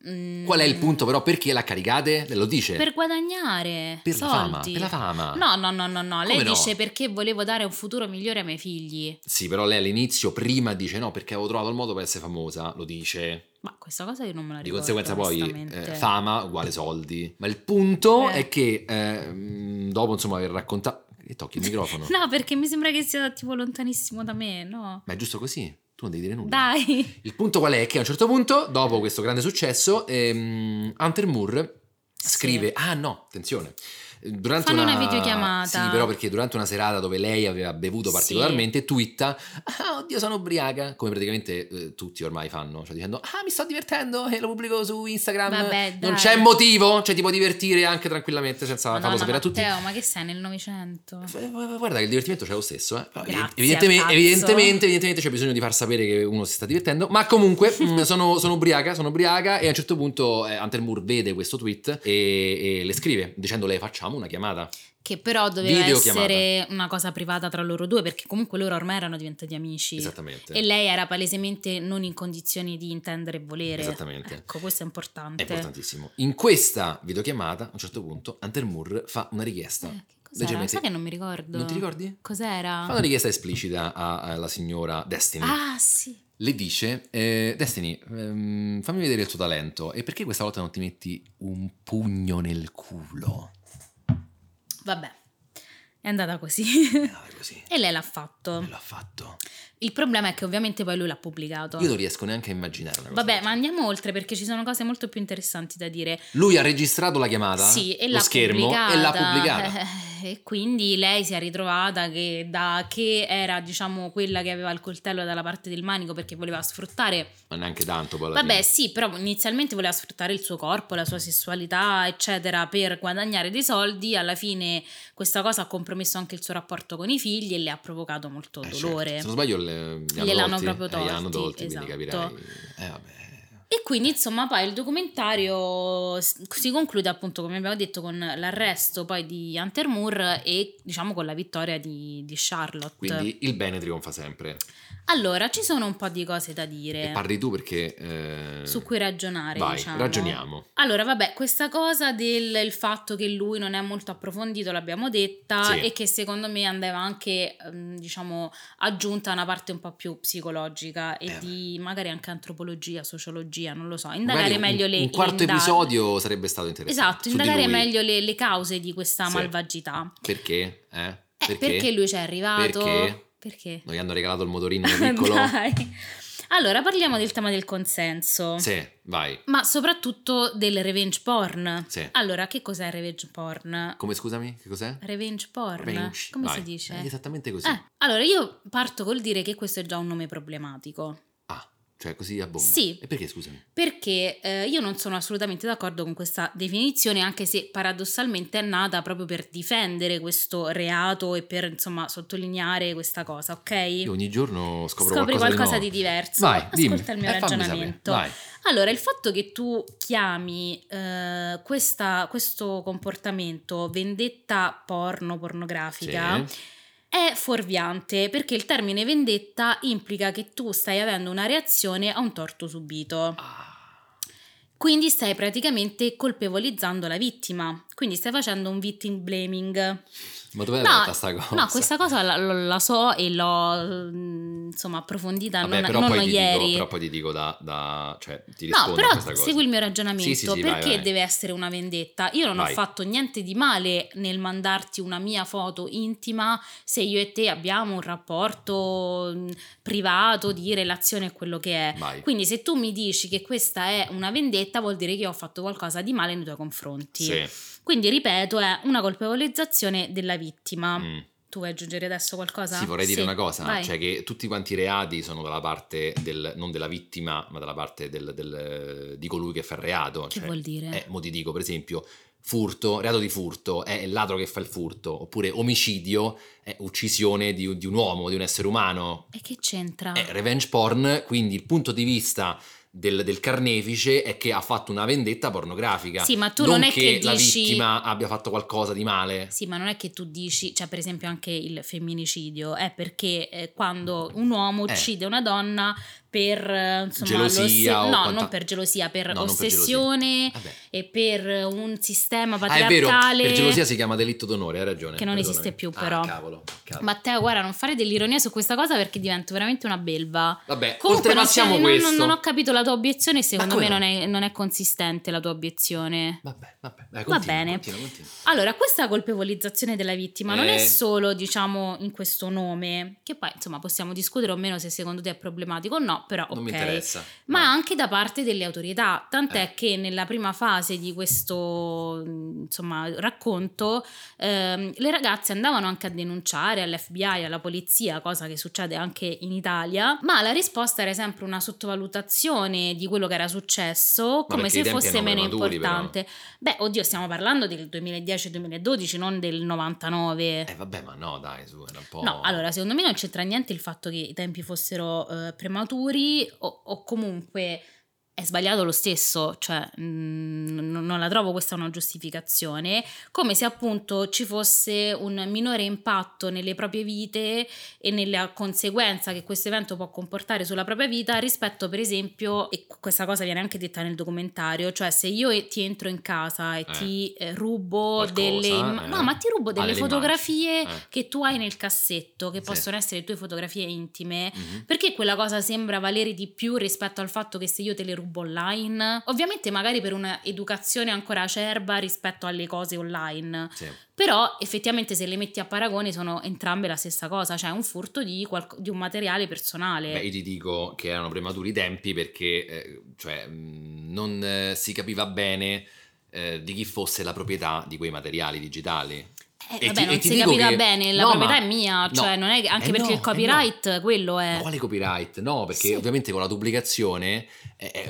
Qual è il punto però? Perché la caricate? Lo dice? Per guadagnare soldi. Per la fama. No. Lei dice perché volevo dare un futuro migliore ai miei figli. Sì, però lei all'inizio prima dice no, perché avevo trovato il modo per essere famosa. Lo dice. Ma questa cosa io non me la ricordo. Di conseguenza poi fama uguale soldi. Ma il punto è che dopo insomma aver raccontato... E tocchi il microfono. No, perché mi sembra che sia tipo lontanissimo da me, no? Ma è giusto così. Tu non devi dire nulla. Dai. Il punto qual è? Che a un certo punto, dopo questo grande successo, Hunter Moore scrive... Sì. Ah no, attenzione. Fanno una videochiamata. Sì, però perché durante una serata dove lei aveva bevuto particolarmente, twitta: ah, oddio, sono ubriaca. Come praticamente tutti ormai fanno. Cioè dicendo: ah, mi sto divertendo e lo pubblico su Instagram. Vabbè, dai. Non c'è motivo. Cioè ti può divertire anche tranquillamente senza farlo sapere a tutti. Matteo, ma che sei nel 900? Guarda che il divertimento c'è lo stesso. Grazie, evidentemente c'è bisogno di far sapere che uno si sta divertendo. Ma comunque sono ubriaca. E a un certo punto Hunter Moore vede questo tweet e le scrive dicendole: facciamo una chiamata, che però doveva essere una cosa privata tra loro due, perché comunque loro ormai erano diventati amici. Esattamente. E lei era palesemente non in condizioni di intendere e volere. Esattamente. Ecco, questo è importante, è importantissimo. In questa videochiamata a un certo punto Hunter Moore fa una richiesta. Sai che non mi ricordo. Non ti ricordi? Cos'era? Fa una richiesta esplicita alla signora Destiny. Ah sì. Le dice: Destiny, fammi vedere il tuo talento. E perché questa volta non ti metti un pugno nel culo? Vabbè, è andata così. E lei l'ha fatto. Il problema è che ovviamente poi lui l'ha pubblicato. Io non riesco neanche a immaginare una cosa. Vabbè, ma andiamo oltre, perché ci sono cose molto più interessanti da dire. Lui ha registrato la chiamata, e lo schermo, pubblicata. E l'ha pubblicata. E quindi lei si è ritrovata che era, diciamo, quella che aveva il coltello dalla parte del manico, perché voleva sfruttare... Ma neanche tanto poi. Vabbè, sì, però inizialmente voleva sfruttare il suo corpo, la sua sessualità, eccetera, per guadagnare dei soldi. Alla fine questa cosa ha compromesso anche il suo rapporto con i figli e le ha provocato molto dolore. Certo. Se non sbaglio gliel'hanno proprio tolti. Esatto. Quindi capirai. Vabbè. E quindi insomma poi il documentario si conclude appunto, come abbiamo detto, con l'arresto poi di Hunter Moore e diciamo con la vittoria di Charlotte. Quindi il bene trionfa sempre. Allora ci sono un po' di cose da dire. E parli tu perché... Su cui ragionare. Vai, diciamo. Ragioniamo. Allora vabbè, questa cosa del fatto che lui non è molto approfondito l'abbiamo detta, e che secondo me andava anche diciamo aggiunta una parte un po' più psicologica e di magari anche antropologia, sociologia. Non lo so, indagare meglio le... Un quarto episodio sarebbe stato interessante. Esatto, indagare meglio le cause di questa malvagità. Perché? Perché lui ci è arrivato? Perché? Non gli hanno regalato il motorino piccolo? Dai. Allora, parliamo del tema del consenso. Sì, vai. Ma soprattutto del revenge porn. Sì. Allora, che cos'è revenge porn? Come, scusami, che cos'è? Revenge porn. Revenge. Come vai. Si dice? È esattamente così. Allora, io parto col dire che questo è già un nome problematico. Cioè così a bomba. Sì. E perché, scusami? Perché io non sono assolutamente d'accordo con questa definizione, anche se paradossalmente è nata proprio per difendere questo reato e per, insomma, sottolineare questa cosa, ok? Io ogni giorno scopri qualcosa di diverso. Vai, ascolta, dimmi. Il mio ragionamento. Vai. Allora, il fatto che tu chiami questo comportamento vendetta pornografica... Sì. È fuorviante, perché il termine vendetta implica che tu stai avendo una reazione a un torto subito. Quindi stai praticamente colpevolizzando la vittima. Quindi stai facendo un victim blaming. Ma dove è nata sta cosa? No, questa cosa la so e l'ho, insomma, approfondita. Vabbè, non ieri. Dico, però poi ti dico cioè ti rispondo a questa cosa. No, però segui il mio ragionamento. Sì, perché vai. Deve essere una vendetta? Io non ho fatto niente di male nel mandarti una mia foto intima, se io e te abbiamo un rapporto privato di relazione e quello che è. Vai. Quindi se tu mi dici che questa è una vendetta, vuol dire che io ho fatto qualcosa di male nei tuoi confronti. Sì. Quindi, ripeto, è una colpevolizzazione della vittima. Tu vuoi aggiungere adesso qualcosa? Sì, vorrei dire una cosa, vai. Cioè che tutti quanti i reati sono dalla parte non della vittima, ma dalla parte di colui che fa il reato. Che vuol dire? Mo ti dico, per esempio, furto, reato di furto, è il ladro che fa il furto, oppure omicidio è uccisione di un uomo, di un essere umano. E che c'entra? È revenge porn, quindi il punto di vista... Del carnefice è che ha fatto una vendetta pornografica. Sì, ma tu non è che la dici... vittima abbia fatto qualcosa di male. Sì, ma non è che tu dici, cioè per esempio anche il femminicidio è perché quando un uomo uccide una donna per, insomma, gelosia, no, non per gelosia, per ossessione, per gelosia. E per un sistema patriarcale. È vero, per gelosia si chiama delitto d'onore, hai ragione. Che non esiste più, però. Cavolo. Matteo, guarda, non fare dell'ironia su questa cosa perché divento veramente una belva. Vabbè, comunque non ho capito la tua obiezione, secondo me non è consistente la tua obiezione. Vabbè, continua, va bene. Continua. Allora, questa colpevolizzazione della vittima non è solo, diciamo, in questo nome, che poi, insomma, possiamo discutere o meno se secondo te è problematico o no. Però non mi interessa, ma anche da parte delle autorità, tant'è che nella prima fase di questo, insomma, racconto le ragazze andavano anche a denunciare all'FBI, alla polizia, cosa che succede anche in Italia, ma la risposta era sempre una sottovalutazione di quello che era successo, come se fosse meno importante. Però. Beh, oddio, stiamo parlando del 2010-2012, non del 99. Vabbè, ma no, dai, su, era un po'... No, allora, secondo me non c'entra niente il fatto che i tempi fossero prematuri o comunque è sbagliato lo stesso, cioè non la trovo questa una giustificazione, come se appunto ci fosse un minore impatto nelle proprie vite e nella conseguenza che questo evento può comportare sulla propria vita rispetto, per esempio, e questa cosa viene anche detta nel documentario, cioè se io ti entro in casa e ti rubo delle fotografie che tu hai nel cassetto, che possono essere tue fotografie intime, perché quella cosa sembra valere di più rispetto al fatto che se io te le rubo online, ovviamente magari per un'educazione ancora acerba rispetto alle cose online, però effettivamente se le metti a paragone sono entrambe la stessa cosa, cioè un furto di un materiale personale. Io ti dico che erano prematuri i tempi perché non si capiva bene di chi fosse la proprietà di quei materiali digitali. Vabbè, non si capita bene, la proprietà è mia, cioè non è anche perché il copyright quello è. Ma quale copyright? No, perché ovviamente con la duplicazione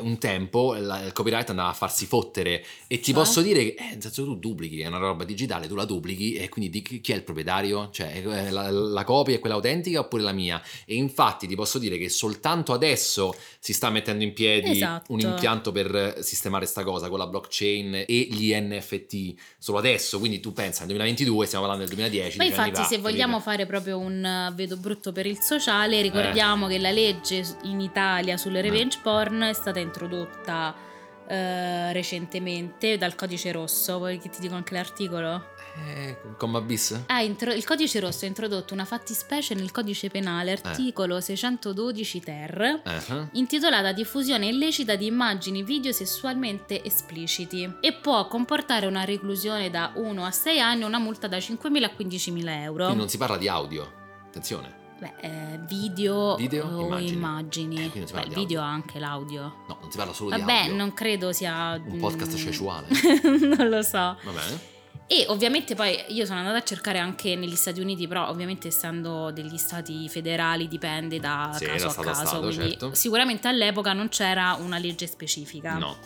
un tempo il copyright andava a farsi fottere e ti posso dire che tu duplichi, è una roba digitale, tu la duplichi e quindi chi è il proprietario? Cioè la copia è quella autentica oppure la mia? E infatti ti posso dire che soltanto adesso si sta mettendo in piedi un impianto per sistemare sta cosa con la blockchain e gli NFT, solo adesso, quindi tu pensa nel 2022 stiamo parlando del 2010. Ma infatti se vogliamo fare proprio un vedo brutto per il sociale, ricordiamo che la legge in Italia sul revenge porn è stata introdotta recentemente dal codice rosso. Vuoi che ti dico anche l'articolo? Comma bis? Il codice rosso ha introdotto una fattispecie nel codice penale, articolo 612 ter, intitolata diffusione illecita di immagini video sessualmente espliciti, e può comportare una reclusione da 1 a 6 anni, una multa da 5.000 a 15.000 euro. Quindi non si parla di audio, attenzione. video o immagini. Beh, video anche l'audio. No, non si parla solo di audio. Vabbè, non credo sia un podcast sessuale. Non lo so. Va bene. E ovviamente poi io sono andata a cercare anche negli Stati Uniti, però ovviamente essendo degli stati federali dipende da caso a caso, quindi certo. Sicuramente all'epoca non c'era una legge specifica. No.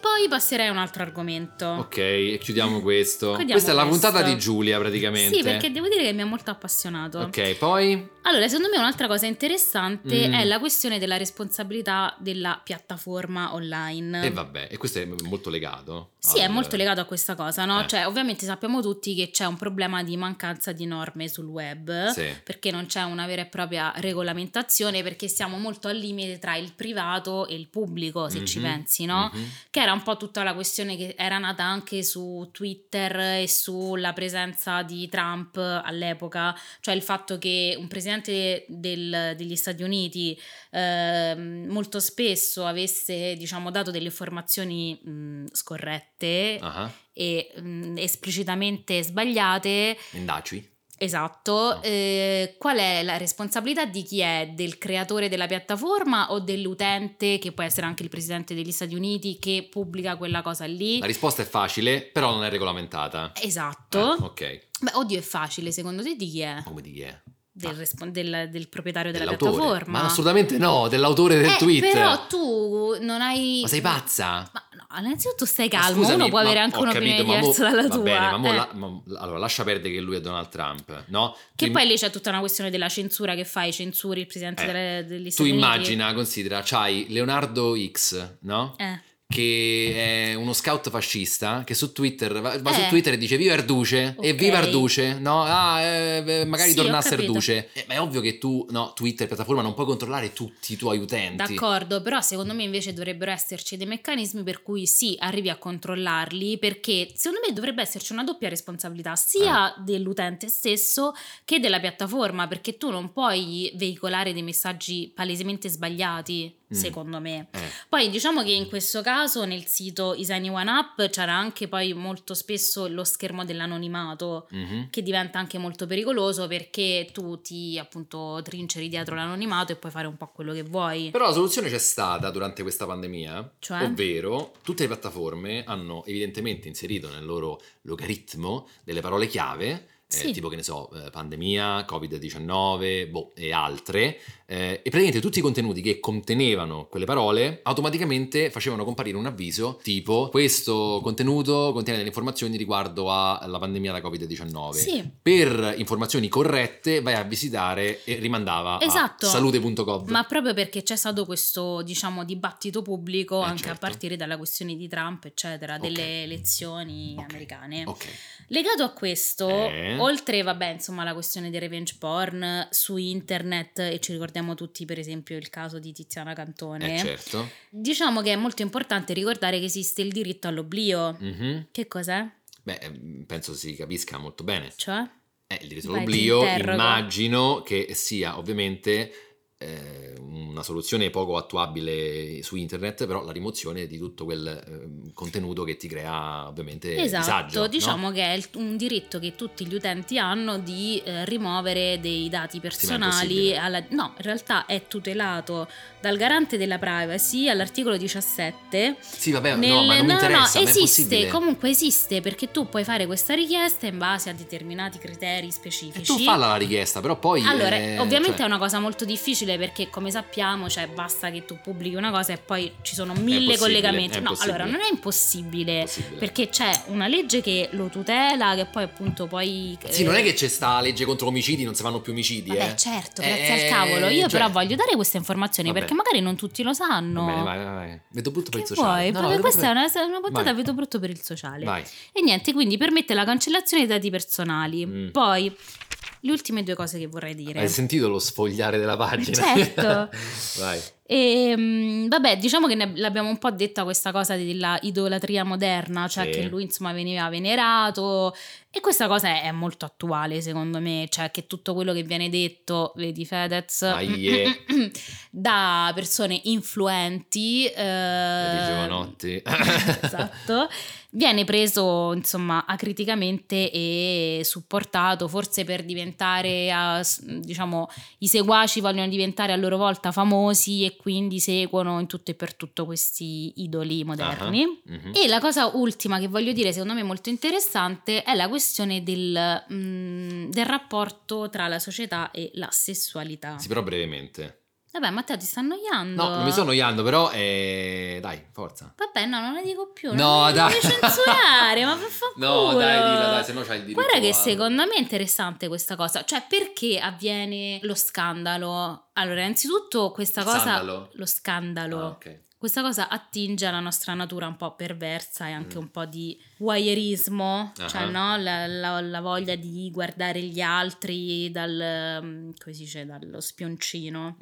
Poi passerei a un altro argomento. Ok, chiudiamo questo. Questa è la puntata di Giulia praticamente. Sì, perché devo dire che mi ha molto appassionato. Ok, poi? Allora, secondo me un'altra cosa interessante è la questione della responsabilità della piattaforma online. E vabbè, e questo è molto legato. Sì, è molto legato a questa cosa, no? Cioè, ovviamente sappiamo tutti che c'è un problema di mancanza di norme sul web, perché non c'è una vera e propria regolamentazione, perché siamo molto al limite tra il privato e il pubblico, se ci pensi, no? Che era un po' tutta la questione che era nata anche su Twitter e sulla presenza di Trump all'epoca, cioè il fatto che un presidente degli Stati Uniti molto spesso avesse, diciamo, dato delle informazioni scorrette e esplicitamente sbagliate. Mendaci. Esatto, no. Qual è la responsabilità di chi è? Del creatore della piattaforma o dell'utente, che può essere anche il presidente degli Stati Uniti, che pubblica quella cosa lì? La risposta è facile, però non è regolamentata. Esatto. Ok. Beh, oddio, è facile, secondo te di chi è? Come di chi è? Del proprietario della piattaforma? Ma assolutamente no, dell'autore del tweet. Però tu non hai... Ma sei pazza? Ma no, innanzitutto stai calmo, scusami, uno può avere anche un'opinione diversa dalla tua. Bene, allora lascia perdere che lui è Donald Trump, no? Che poi lì c'è tutta una questione della censura, che fai, censuri il presidente degli Stati Uniti. Tu immagina, considera, c'hai Leonardo X, no? Che è uno scout fascista che su Twitter va su Twitter e dice viva Erduce, okay. E viva Erduce, no? Magari sì, tornasse Erduce, ma è ovvio che tu, no, Twitter piattaforma non puoi controllare tutti i tuoi utenti, d'accordo, però secondo me invece dovrebbero esserci dei meccanismi per cui sì, arrivi a controllarli, perché secondo me dovrebbe esserci una doppia responsabilità sia dell'utente stesso che della piattaforma, perché tu non puoi veicolare dei messaggi palesemente sbagliati, secondo me. Poi diciamo che in questo caso nel sito Is Anyone Up c'era anche poi molto spesso lo schermo dell'anonimato, che diventa anche molto pericoloso, perché tu ti appunto trinceri dietro l'anonimato e puoi fare un po' quello che vuoi. Però la soluzione c'è stata durante questa pandemia, cioè? Ovvero tutte le piattaforme hanno evidentemente inserito nel loro logaritmo delle parole chiave, tipo, che ne so, pandemia, Covid-19 e altre, e praticamente tutti i contenuti che contenevano quelle parole automaticamente facevano comparire un avviso tipo questo contenuto contiene delle informazioni riguardo alla pandemia da Covid-19, per informazioni corrette vai a visitare, e rimandava a salute.gov. ma proprio perché c'è stato questo, diciamo, dibattito pubblico anche a partire dalla questione di Trump, eccetera, delle elezioni americane. Legato a questo, oltre, vabbè, insomma, la questione del revenge porn su internet, e ci ricordiamo tutti per esempio il caso di Tiziana Cantone, diciamo che è molto importante ricordare che esiste il diritto all'oblio. Che cos'è? Beh, penso si capisca molto bene, cioè? Il diritto all'oblio immagino che sia ovviamente una soluzione poco attuabile su internet, però la rimozione di tutto quel contenuto che ti crea ovviamente disagio, diciamo, no? Che è un diritto che tutti gli utenti hanno di rimuovere dei dati personali. No, in realtà è tutelato dal garante della privacy all'articolo 17. Sì, vabbè, no, ma non mi interessa, ma esiste, comunque esiste, perché tu puoi fare questa richiesta in base a determinati criteri specifici. E tu falla la richiesta, però poi allora, ovviamente è una cosa molto difficile, perché come sappiamo, cioè, basta che tu pubblichi una cosa e poi ci sono mille collegamenti. No, allora non è impossibile, perché c'è una legge che lo tutela, che poi appunto poi sì, non è che c'è sta legge contro omicidi, non si fanno più omicidi. Vabbè, certo, grazie al cavolo. Io però voglio dare queste informazioni, perché magari non tutti lo sanno. Va bene, vai. Vedo brutto per il sociale. No, questa è una puntata vedo brutto per il sociale. Vai. E niente, quindi permette la cancellazione dei dati personali. Poi le ultime due cose che vorrei dire. Hai sentito lo sfogliare della pagina? Certo. Vai. E vabbè, diciamo che l'abbiamo un po' detta questa cosa della idolatria moderna, cioè che lui insomma veniva venerato, e questa cosa è molto attuale secondo me, cioè che tutto quello che viene detto, vedi Fedez, da persone influenti, giovanotti, esatto, viene preso insomma acriticamente e supportato, forse per diventare, diciamo, i seguaci vogliono diventare a loro volta famosi e quindi seguono in tutto e per tutto questi idoli moderni. E la cosa ultima che voglio dire, secondo me molto interessante, è la questione del rapporto tra la società e la sessualità. Sì, però brevemente. Vabbè, Matteo, ti sta annoiando. No, non mi sto annoiando, però dai, forza. Vabbè, no, non ne dico più. No, dai, non mi censurare, ma per favore. No, dai, dillo, dai, se no c'hai il diritto. Guarda che secondo me è interessante questa cosa. Cioè, perché avviene lo scandalo? Allora, innanzitutto questa cosa... Scandalo? Lo scandalo. Ah, ok. Questa cosa attinge alla nostra natura un po' perversa e anche un po' di voyeurismo, cioè no, la voglia di guardare gli altri come si dice, dallo spioncino.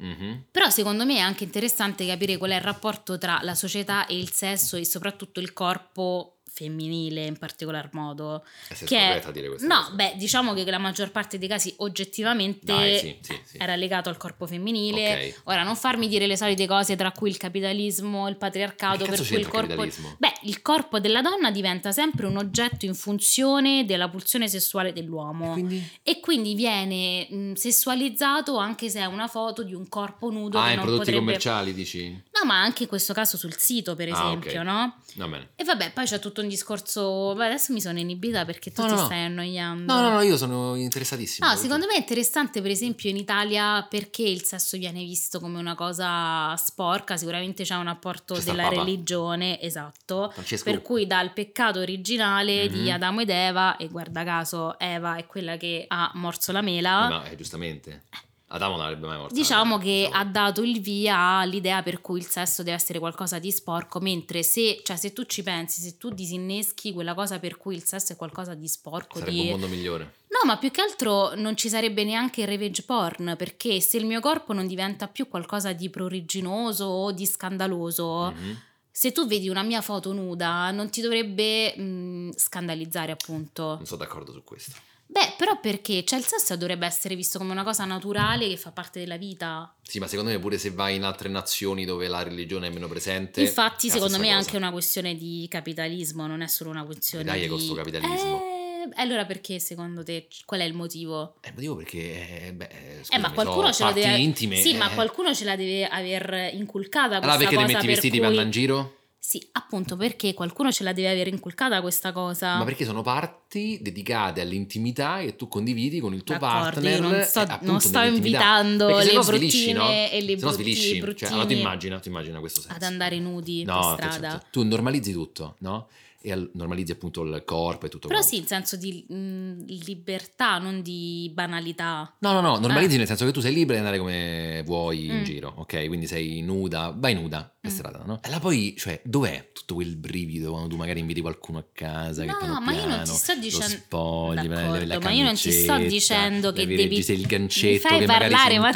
Però secondo me è anche interessante capire qual è il rapporto tra la società e il sesso e soprattutto il corpo femminile in particolar modo. Che è a dire questa cosa. Beh, diciamo che la maggior parte dei casi oggettivamente era legato al corpo femminile. Okay. Ora, non farmi dire le solite cose tra cui il capitalismo, il patriarcato, per cui il corpo. Beh, il corpo della donna diventa sempre un oggetto in funzione della pulsione sessuale dell'uomo. E quindi viene sessualizzato anche se è una foto di un corpo nudo. Ah, che in non prodotti commerciali, dici? No, ma anche in questo caso sul sito, per esempio, no? Va bene. E vabbè, poi c'è tutto un discorso. Beh, adesso mi sono inibita perché tu ti stai annoiando. No, io sono interessatissimo. No, secondo me è interessante, per esempio, in Italia, perché il sesso viene visto come una cosa sporca. Sicuramente c'è un apporto della religione, esatto, Francesco. Per cui dal peccato originale di Adamo ed Eva, e guarda caso Eva è quella che ha morso la mela. No, giustamente. Adamo non avrebbe mai morto. Diciamo che ha dato il via all'idea per cui il sesso deve essere qualcosa di sporco, mentre se tu ci pensi, se tu disinneschi quella cosa per cui il sesso è qualcosa di sporco, sarebbe un mondo migliore. No, ma più che altro non ci sarebbe neanche il revenge porn, perché se il mio corpo non diventa più qualcosa di pruriginoso o di scandaloso, se tu vedi una mia foto nuda non ti dovrebbe scandalizzare, appunto. Non sono d'accordo su questo. Beh, però perché? Cioè, il sesso dovrebbe essere visto come una cosa naturale che fa parte della vita. Sì, ma secondo me pure se vai in altre nazioni dove la religione è meno presente. Infatti, secondo me è anche una questione di capitalismo, non è solo una questione di... Dai, è questo capitalismo. Allora perché, secondo te, qual è il motivo? Il motivo perché, ma qualcuno ce la deve... intime. Sì, ma qualcuno ce la deve aver inculcata questa cosa. Allora perché ti metti i vestiti per andare in giro? Sì, appunto, perché qualcuno ce la deve aver inculcata questa cosa. Ma perché sono parti dedicate all'intimità che tu condividi con il tuo partner. Non sto invitando le bruttine, no? E le bruttini. Cioè, allora tu immagina questo senso. Ad andare nudi per strada. Certo. Tu normalizzi tutto, no? E normalizzi appunto il corpo e tutto. Però sì, in senso di libertà, non di banalità. No, normalizzi nel senso che tu sei libera di andare come vuoi in giro, ok? Quindi sei nuda, vai nuda per strada, no? E là poi, cioè, dov'è tutto quel brivido quando tu magari inviti qualcuno a casa? No, che piano ma io non ti sto dicendo... Lo spogli, la ma io non ti sto dicendo che devi... Sei il gancetto che magari si intoppa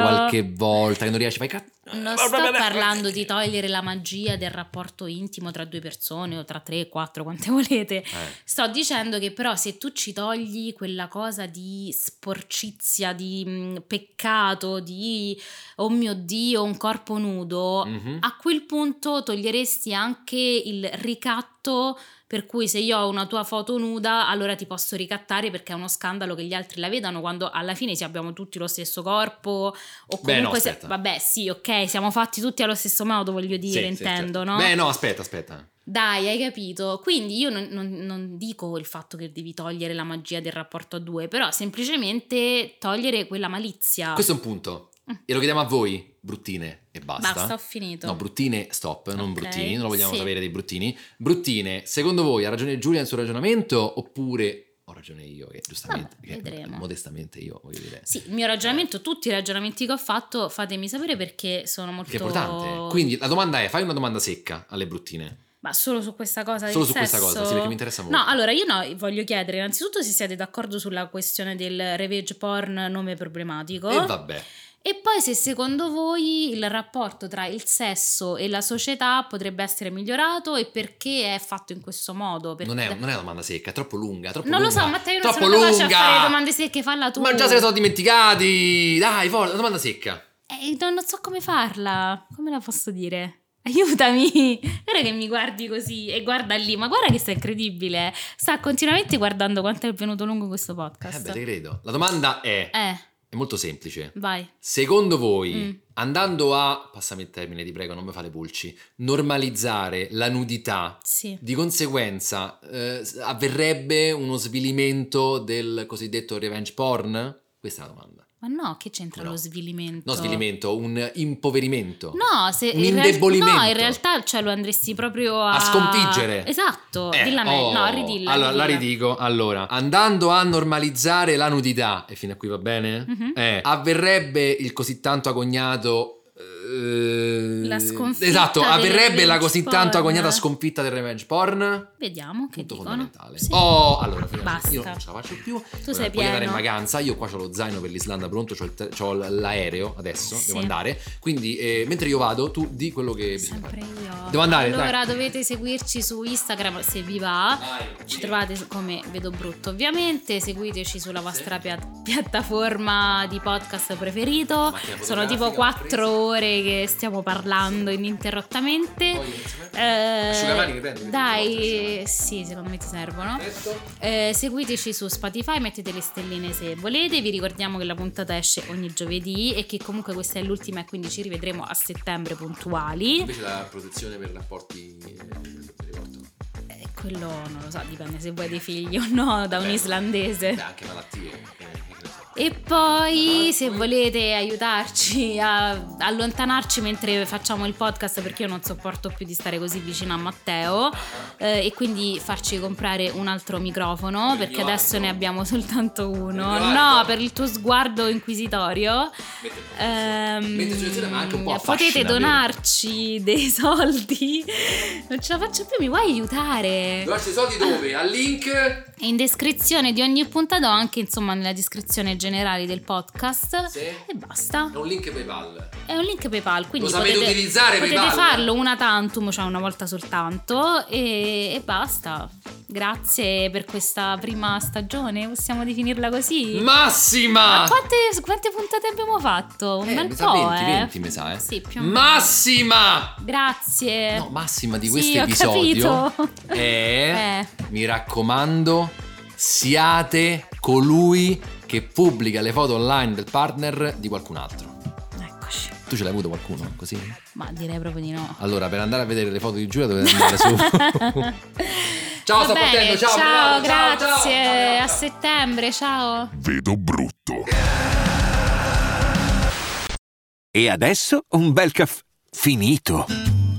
qualche volta, che non riesci, fai cazzo. Non sto parlando di togliere la magia del rapporto intimo tra due persone o tra 3, 4, quante volete. Sto dicendo che però se tu ci togli quella cosa di sporcizia, di peccato, di oh mio Dio, un corpo nudo, a quel punto toglieresti anche il ricatto, per cui se io ho una tua foto nuda allora ti posso ricattare perché è uno scandalo che gli altri la vedano, quando alla fine sì, abbiamo tutti lo stesso corpo o comunque vabbè sì, ok, siamo fatti tutti allo stesso modo, voglio dire, intendo, certo. No? Beh no, aspetta. Dai, hai capito? Quindi io non dico il fatto che devi togliere la magia del rapporto a due, però semplicemente togliere quella malizia. Questo è un punto. E lo chiediamo a voi, bruttine, e basta, ho finito. No, bruttine, stop, okay. Non bruttini, non lo vogliamo sapere dei bruttini. Bruttine, secondo voi ha ragione Giulia nel suo ragionamento oppure ho ragione io, che giustamente modestamente io voglio dire. Sì, il mio ragionamento, tutti i ragionamenti che ho fatto, fatemi sapere perché sono molto importante. Quindi la domanda è, fai una domanda secca alle bruttine. Ma solo su questa cosa? Solo su questa cosa, sì, perché mi interessa molto. No, allora io voglio chiedere innanzitutto se siete d'accordo sulla questione del revenge porn, nome problematico. E vabbè. E poi se secondo voi il rapporto tra il sesso e la società potrebbe essere migliorato e perché è fatto in questo modo? Perché non è una domanda secca, è troppo lunga. Non lo so, Matteo, io non sono capace a fare domande secche, falla tu. Ma già se ne sono dimenticati, dai, forza, una domanda secca. Non so come farla, come la posso dire? aiutami, guarda che mi guardi così e guarda lì, ma guarda che sta incredibile, sta continuamente guardando quanto è venuto lungo questo podcast. Beh, te credo. La domanda è molto semplice. Vai. Secondo voi, andando a, passami il termine ti prego, non mi fa le pulci, normalizzare la nudità, sì, di conseguenza avverrebbe uno svilimento del cosiddetto revenge porn? Questa è la domanda. Ma no, che c'entra lo svilimento? No, svilimento, un impoverimento. No, se un indebolimento. No, in realtà cioè lo andresti proprio a sconfiggere. Esatto, dilla me. No, ridilla. Allora, la ridico. Allora, andando a normalizzare la nudità, e fino a qui va bene? Mm-hmm. Avverrebbe il così tanto agognato la sconfitta. Esatto, avverrebbe la così tanto agognata sconfitta del revenge porn. Vediamo che dicono. Fondamentale. Sì. Oh, allora basta. Io non ce la faccio più. Tu sei pieno. Voglio andare in vacanza. Io qua c'ho lo zaino per l'Islanda pronto, c'ho l'aereo adesso, sì, devo andare. Quindi mentre io vado, tu di quello che sempre bisogna fare. Io. Devo andare. Allora dovete seguirci su Instagram se vi va. Dai, ci trovate come Vedo Brutto, ovviamente. Seguiteci sulla vostra piattaforma di podcast preferito. Sono tipo 4 ore che stiamo parlando ininterrottamente. Dai, sì, secondo me ti servono. Seguiteci su Spotify, mettete le stelline se volete. Vi ricordiamo che la puntata esce ogni giovedì e che comunque questa è l'ultima e quindi ci rivedremo a settembre puntuali. Invece la protezione per rapporti quello non lo so, dipende se vuoi dei figli o no, da un islandese. Anche malattie. E poi se volete aiutarci a allontanarci mentre facciamo il podcast, perché io non sopporto più di stare così vicino a Matteo, e quindi farci comprare un altro microfono, perché adesso ne abbiamo soltanto uno. No, per il tuo sguardo inquisitorio. Ma anche un po' potete donarci dei soldi. Non ce la faccio più, mi vuoi aiutare? Donarci i soldi dove? Al link? In descrizione di ogni puntata, anche insomma nella descrizione generale del podcast, sì. E basta. È un link PayPal. È un link PayPal, quindi lo sapete potete utilizzare, potete PayPal. Farlo una tantum, cioè una volta soltanto, e basta. Grazie per questa prima stagione, possiamo definirla così? Massima! Ma quante puntate abbiamo fatto? Un bel po', 20 mi sa, Sì, più o meno. Massima! Grazie. No, massima di questo episodio. Mi raccomando, siate colui che pubblica le foto online del partner di qualcun altro. Eccoci. Tu ce l'hai avuto qualcuno così? Ma direi proprio di no. Allora, per andare a vedere le foto di Giulia dovete andare su. Ciao, sto partendo, ciao, ciao, grazie, ciao. A settembre, ciao. Vedo Brutto. E adesso un bel caffè finito.